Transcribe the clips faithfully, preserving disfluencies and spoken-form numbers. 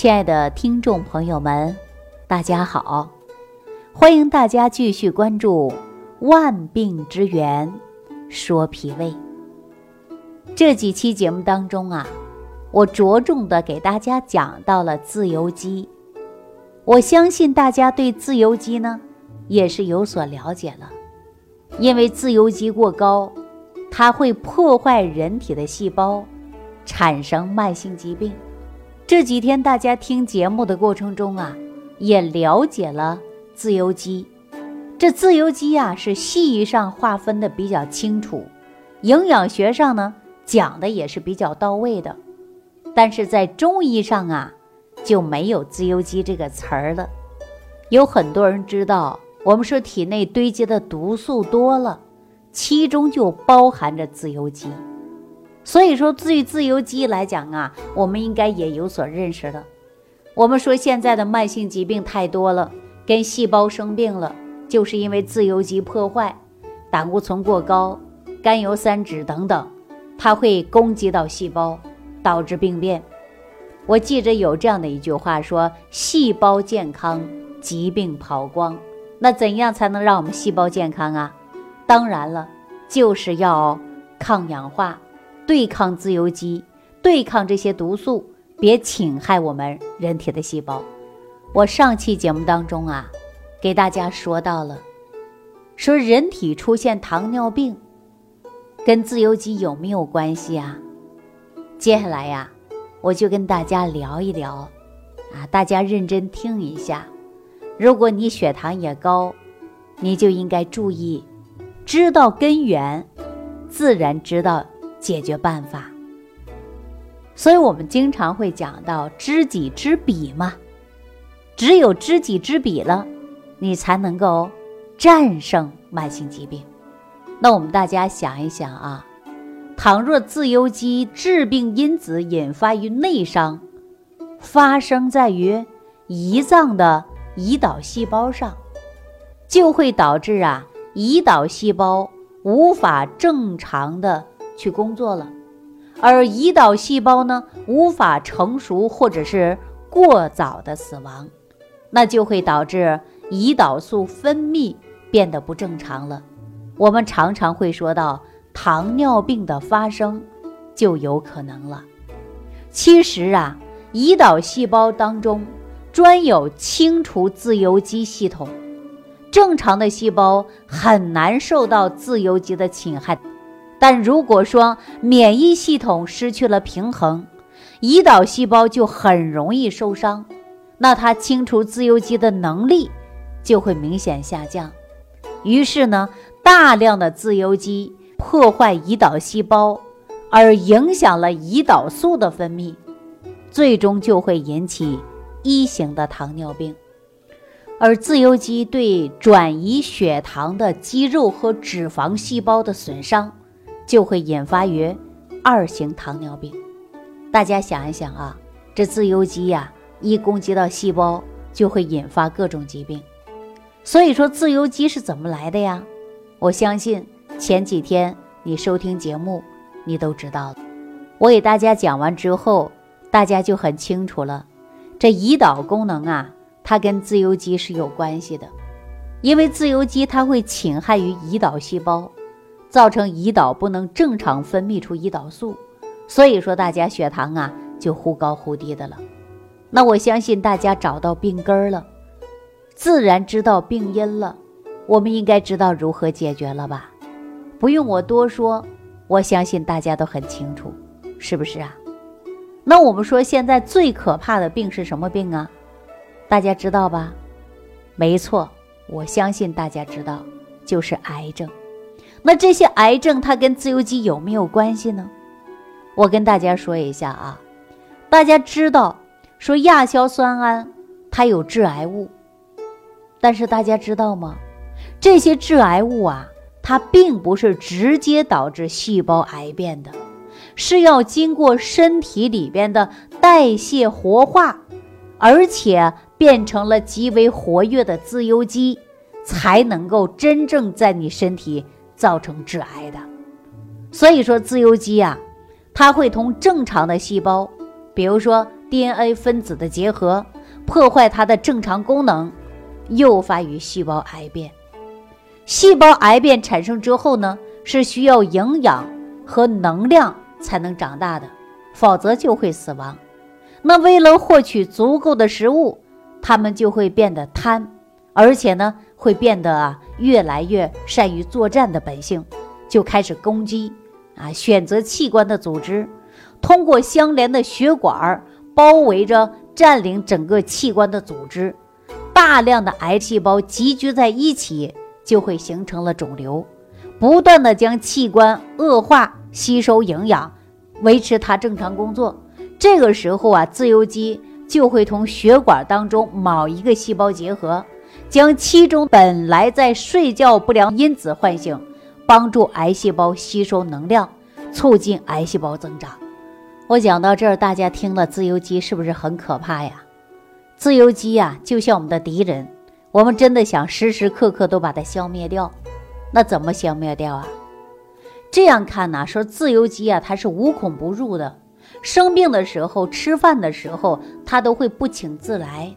亲爱的听众朋友们，大家好，欢迎大家继续关注万病之源说脾胃。这几期节目当中啊，我着重的给大家讲到了自由基，我相信大家对自由基呢也是有所了解了，因为自由基过高，它会破坏人体的细胞，产生慢性疾病。这几天大家听节目的过程中啊，也了解了自由基。这自由基啊是西医上划分的比较清楚，营养学上呢讲的也是比较到位的，但是在中医上啊就没有自由基这个词儿了。有很多人知道，我们说体内堆积的毒素多了，其中就包含着自由基，所以说对于自由基来讲啊，我们应该也有所认识了。我们说现在的慢性疾病太多了，跟细胞生病了，就是因为自由基破坏，胆固醇过高、甘油三酯等等，它会攻击到细胞，导致病变。我记着有这样的一句话说，细胞健康，疾病跑光。那怎样才能让我们细胞健康啊？当然了，就是要抗氧化，对抗自由基，对抗这些毒素，别侵害我们人体的细胞。我上期节目当中啊，给大家说到了，说人体出现糖尿病，跟自由基有没有关系啊？接下来呀、啊，我就跟大家聊一聊，啊，大家认真听一下。如果你血糖也高，你就应该注意，知道根源，自然知道解决办法。所以我们经常会讲到知己知彼嘛，只有知己知彼了，你才能够战胜慢性疾病。那我们大家想一想啊，倘若自由基致病因子引发于内伤，发生在于胰脏的胰岛细胞上，就会导致啊胰岛细胞无法正常的去工作了，而胰岛细胞呢无法成熟或者是过早的死亡，那就会导致胰岛素分泌变得不正常了。我们常常会说到糖尿病的发生就有可能了。其实啊，胰岛细胞当中专有清除自由基系统，正常的细胞很难受到自由基的侵害，但如果说免疫系统失去了平衡，胰岛细胞就很容易受伤，那它清除自由基的能力就会明显下降。于是呢，大量的自由基破坏胰岛细胞，而影响了胰岛素的分泌，最终就会引起一型的糖尿病。而自由基对转移血糖的肌肉和脂肪细胞的损伤，就会引发于二型糖尿病。大家想一想啊，这自由基啊一攻击到细胞，就会引发各种疾病。所以说自由基是怎么来的呀？我相信前几天你收听节目你都知道了，我给大家讲完之后，大家就很清楚了。这胰岛功能啊，它跟自由基是有关系的，因为自由基它会侵害于胰岛细胞，造成胰岛不能正常分泌出胰岛素，所以说大家血糖啊就忽高忽低的了。那我相信大家找到病根了，自然知道病因了，我们应该知道如何解决了吧？不用我多说，我相信大家都很清楚，是不是啊？那我们说现在最可怕的病是什么病啊？大家知道吧？没错，我相信大家知道，就是癌症。那这些癌症它跟自由基有没有关系呢？我跟大家说一下啊，大家知道说亚硝酸胺它有致癌物，但是大家知道吗？这些致癌物啊，它并不是直接导致细胞癌变的，是要经过身体里边的代谢活化，而且变成了极为活跃的自由基，才能够真正在你身体造成致癌的。所以说自由基啊，它会同正常的细胞比如说 D N A 分子的结合，破坏它的正常功能，诱发于细胞癌变。细胞癌变产生之后呢，是需要营养和能量才能长大的，否则就会死亡。那为了获取足够的食物，它们就会变得贪，而且呢，会变得啊越来越善于作战的本性，就开始攻击啊选择器官的组织，通过相连的血管包围着占领整个器官的组织，大量的癌细胞集聚在一起，就会形成了肿瘤，不断的将器官恶化，吸收营养，维持它正常工作。这个时候啊，自由基就会同血管当中某一个细胞结合，将其中本来在睡觉不良因子唤醒，帮助癌细胞吸收能量，促进癌细胞增长。我讲到这儿，大家听了自由基是不是很可怕呀？自由基呀、啊，就像我们的敌人。我们真的想时时刻刻都把它消灭掉，那怎么消灭掉啊？这样看呢、啊，说自由基啊，它是无孔不入的。生病的时候、吃饭的时候，它都会不请自来，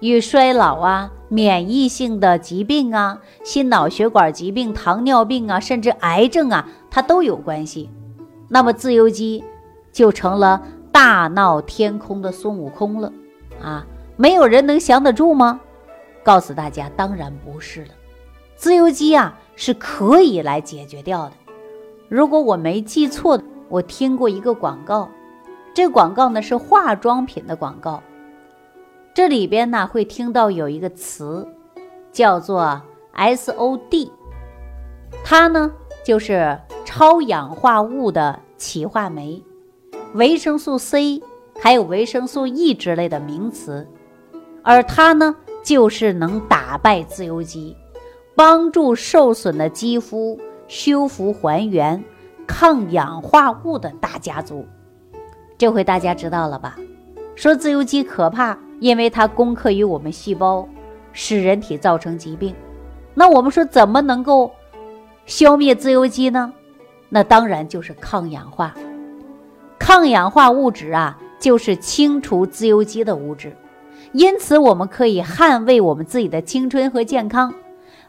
与衰老啊、免疫性的疾病啊、心脑血管疾病、糖尿病啊，甚至癌症啊，它都有关系。那么自由基就成了大闹天空的孙悟空了啊！没有人能降得住吗？告诉大家，当然不是了。自由基啊是可以来解决掉的。如果我没记错，我听过一个广告，这广告呢是化妆品的广告，这里边呢会听到有一个词叫做 S O D， 它呢就是超氧化物的歧化酶、维生素 C 还有维生素 E 之类的名词，而它呢就是能打败自由基，帮助受损的肌肤修复还原，抗氧化物的大家族。这回大家知道了吧？说自由基可怕，因为它攻克于我们细胞，使人体造成疾病。那我们说怎么能够消灭自由基呢？那当然就是抗氧化。抗氧化物质啊，就是清除自由基的物质。因此我们可以捍卫我们自己的青春和健康，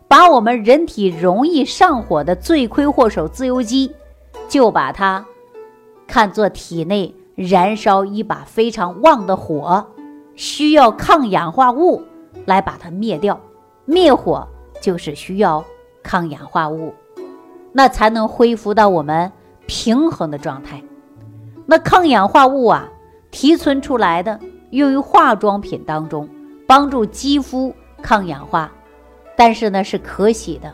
把我们人体容易上火的罪魁祸首自由基，就把它看作体内燃烧一把非常旺的火，需要抗氧化物来把它灭掉。灭火就是需要抗氧化物，那才能恢复到我们平衡的状态。那抗氧化物啊提纯出来的，用于化妆品当中，帮助肌肤抗氧化，但是呢是可喜的，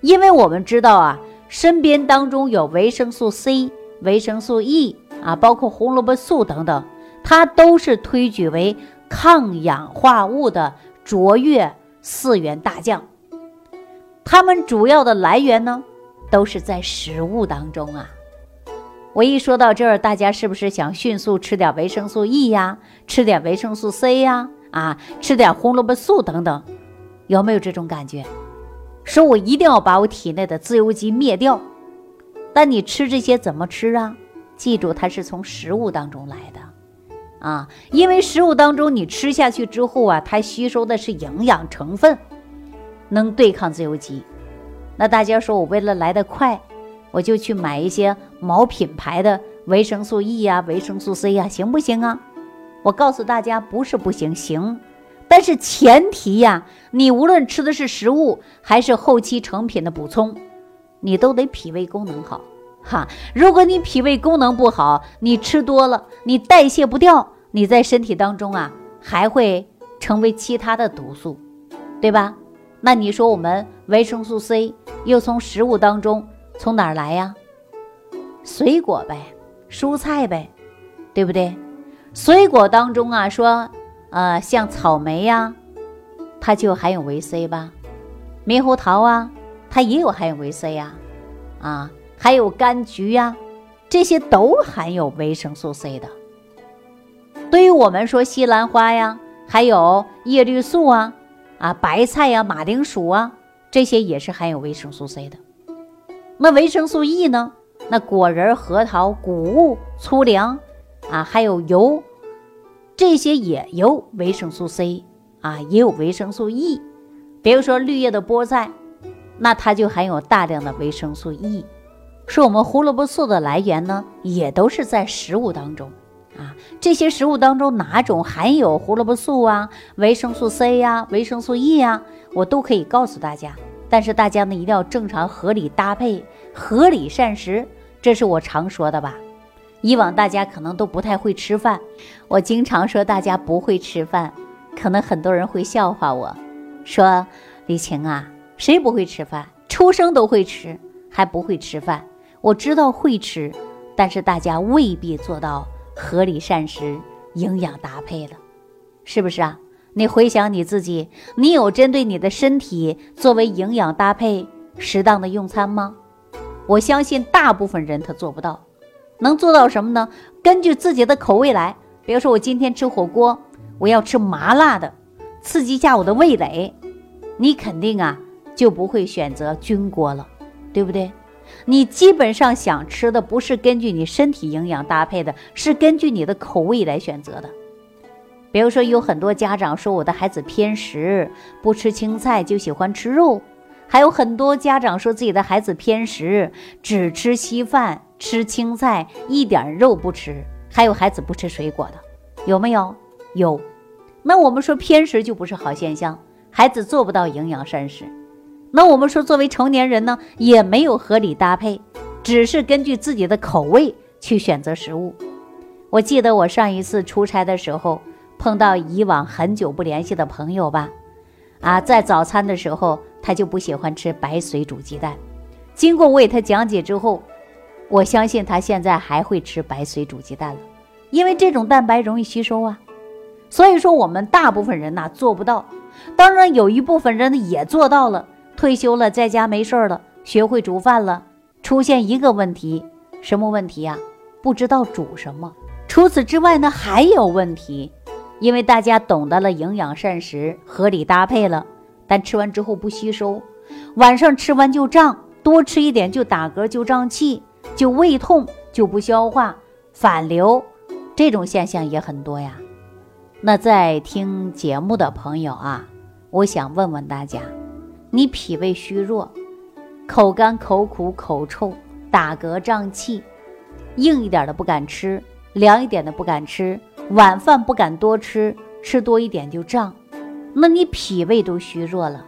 因为我们知道啊，身边当中有维生素 C、维生素 E 啊，包括红萝卜素等等，它都是推举为抗氧化物的卓越四员大将。它们主要的来源呢，都是在食物当中啊。我一说到这儿，大家是不是想迅速吃点维生素 E 呀、啊、吃点维生素 C 呀、啊、啊，吃点红萝卜素等等，有没有这种感觉？说我一定要把我体内的自由基灭掉，但你吃这些怎么吃啊？记住，它是从食物当中来的啊，因为食物当中你吃下去之后啊，它吸收的是营养成分，能对抗自由基。那大家说我为了来得快，我就去买一些某品牌的维生素 E 啊、维生素 C 啊，行不行啊？我告诉大家，不是不行，行，但是前提呀、啊，你无论吃的是食物还是后期成品的补充，你都得脾胃功能好哈。如果你脾胃功能不好，你吃多了，你代谢不掉，你在身体当中啊还会成为其他的毒素，对吧？那你说我们维生素 C 又从食物当中从哪儿来呀？水果呗，蔬菜呗，对不对？水果当中啊，说呃，像草莓呀，它就含有维 C 吧，猕猴桃啊，它也有含有维 C 呀，啊，还有柑橘呀，这些都含有维生素 C 的。对于我们说西兰花呀，还有叶绿素啊，啊，白菜呀，马铃薯啊，这些也是含有维生素 C 的。那维生素 E 呢？那果仁、核桃、谷物、粗粮啊，还有油，这些也有维生素 C 啊，也有维生素 E。 比如说绿叶的菠菜，那它就含有大量的维生素 E， 是我们胡萝卜素的来源呢，也都是在食物当中啊。这些食物当中哪种含有胡萝卜素啊、维生素 C 啊、维生素 E 啊，我都可以告诉大家。但是大家呢一定要正常合理搭配，合理膳食，这是我常说的吧。以往大家可能都不太会吃饭，我经常说大家不会吃饭，可能很多人会笑话我。说李晴啊，谁不会吃饭？出生都会吃，还不会吃饭？我知道会吃，但是大家未必做到合理膳食、营养搭配了，是不是啊？你回想你自己，你有针对你的身体作为营养搭配适当的用餐吗？我相信大部分人他做不到，能做到什么呢？根据自己的口味来，比如说我今天吃火锅，我要吃麻辣的。刺激一下我的味蕾，你肯定啊就不会选择菌锅了，对不对？你基本上想吃的不是根据你身体营养搭配的，是根据你的口味来选择的。比如说有很多家长说我的孩子偏食，不吃青菜就喜欢吃肉，还有很多家长说自己的孩子偏食，只吃稀饭，吃青菜，一点肉不吃，还有孩子不吃水果的，有没有？有。那我们说偏食就不是好现象，孩子做不到营养膳食。那我们说作为成年人呢，也没有合理搭配，只是根据自己的口味去选择食物。我记得我上一次出差的时候，碰到以往很久不联系的朋友吧，啊，在早餐的时候他就不喜欢吃白水煮鸡蛋。经过我给他讲解之后，我相信他现在还会吃白水煮鸡蛋了，因为这种蛋白容易吸收啊。所以说我们大部分人呐、啊、做不到，当然有一部分人也做到了，退休了，在家没事了，学会煮饭了，出现一个问题，什么问题呀、啊？不知道煮什么。除此之外呢还有问题，因为大家懂得了营养膳食，合理搭配了，但吃完之后不吸收，晚上吃完就胀，多吃一点就打嗝，就胀气，就胃痛，就不消化，反流，这种现象也很多呀。那在听节目的朋友啊，我想问问大家，你脾胃虚弱，口干口苦口臭，打嗝胀气，硬一点的不敢吃，凉一点的不敢吃，晚饭不敢多吃，吃多一点就胀，那你脾胃都虚弱了，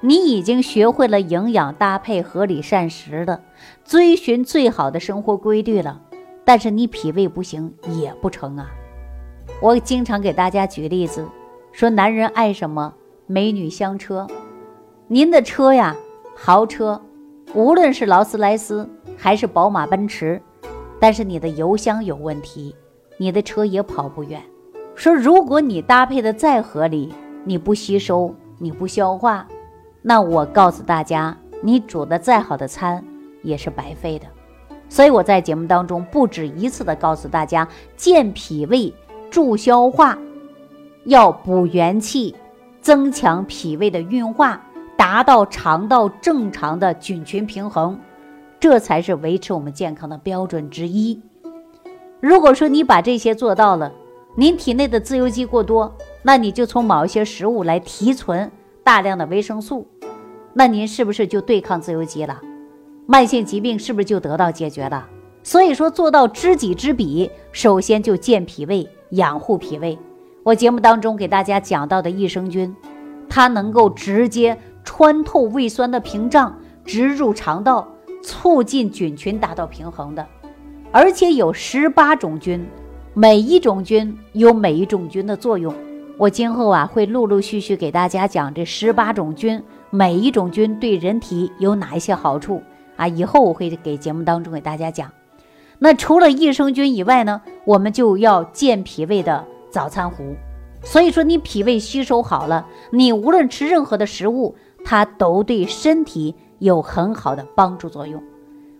你已经学会了营养搭配，合理膳食了，追寻最好的生活规律了，但是你脾胃不行也不成啊。我经常给大家举例子，说男人爱什么？美女香车。您的车呀，豪车，无论是劳斯莱斯还是宝马奔驰，但是你的油箱有问题，你的车也跑不远。说如果你搭配的再合理，你不吸收，你不消化，那我告诉大家，你煮的再好的餐也是白费的。所以我在节目当中不止一次的告诉大家，健脾胃助消化，要补元气，增强脾胃的运化，达到肠道正常的菌群平衡，这才是维持我们健康的标准之一。如果说你把这些做到了，您体内的自由基过多，那你就从某一些食物来提存大量的维生素，那您是不是就对抗自由基了？慢性疾病是不是就得到解决了？所以说做到知己知彼，首先就健脾胃，养护脾胃。我节目当中给大家讲到的益生菌，它能够直接穿透胃酸的屏障，植入肠道，促进菌群达到平衡的。而且有十八种菌，每一种菌有每一种菌的作用。我今后啊会陆陆续续给大家讲这十八种菌，每一种菌对人体有哪一些好处啊，以后我会给节目当中给大家讲。那除了益生菌以外呢，我们就要健脾胃的早餐糊。所以说你脾胃吸收好了，你无论吃任何的食物，它都对身体有很好的帮助作用。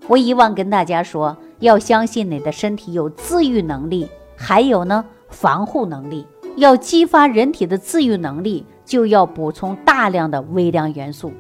我以往跟大家说，要相信你的身体有自愈能力，还有呢防护能力。要激发人体的自愈能力，就要补充大量的微量元素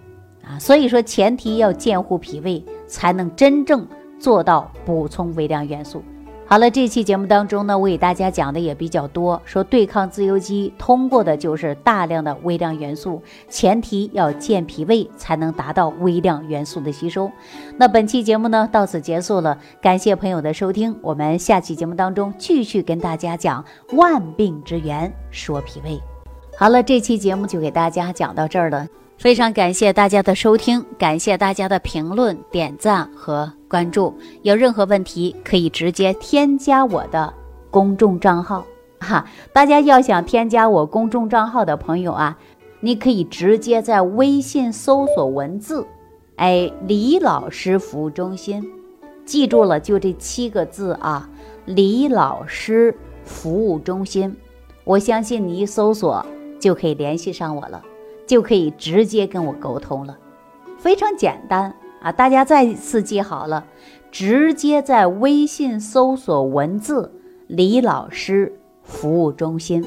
啊。所以说前提要健护脾胃，才能真正做到补充微量元素。好了，这期节目当中呢，我给大家讲的也比较多，说对抗自由基通过的就是大量的微量元素，前提要健脾胃才能达到微量元素的吸收。那本期节目呢到此结束了，感谢朋友的收听，我们下期节目当中继续跟大家讲万病之源说脾胃。好了，这期节目就给大家讲到这儿了，非常感谢大家的收听，感谢大家的评论、点赞和关注。有任何问题可以直接添加我的公众账号哈，大家要想添加我公众账号的朋友啊，你可以直接在微信搜索文字，哎，李老师服务中心，记住了，就这七个字啊，李老师服务中心。我相信你一搜索就可以联系上我了，就可以直接跟我沟通了，非常简单啊！大家再次记好了，直接在微信搜索文字李老师服务中心。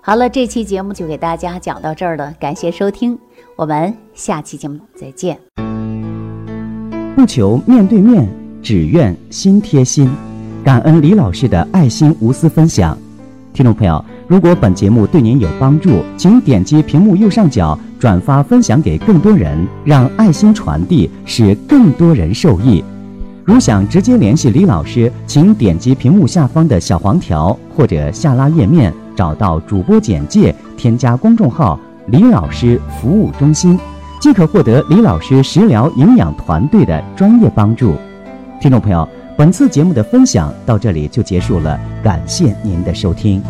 好了，这期节目就给大家讲到这儿了，感谢收听，我们下期节目再见。不求面对面，只愿心贴心，感恩李老师的爱心无私分享。听众朋友，如果本节目对您有帮助，请点击屏幕右上角转发分享给更多人，让爱心传递，使更多人受益。如想直接联系李老师，请点击屏幕下方的小黄条，或者下拉页面找到主播简介，添加公众号李老师服务中心，即可获得李老师食疗营养团队的专业帮助。听众朋友，本次节目的分享到这里就结束了，感谢您的收听。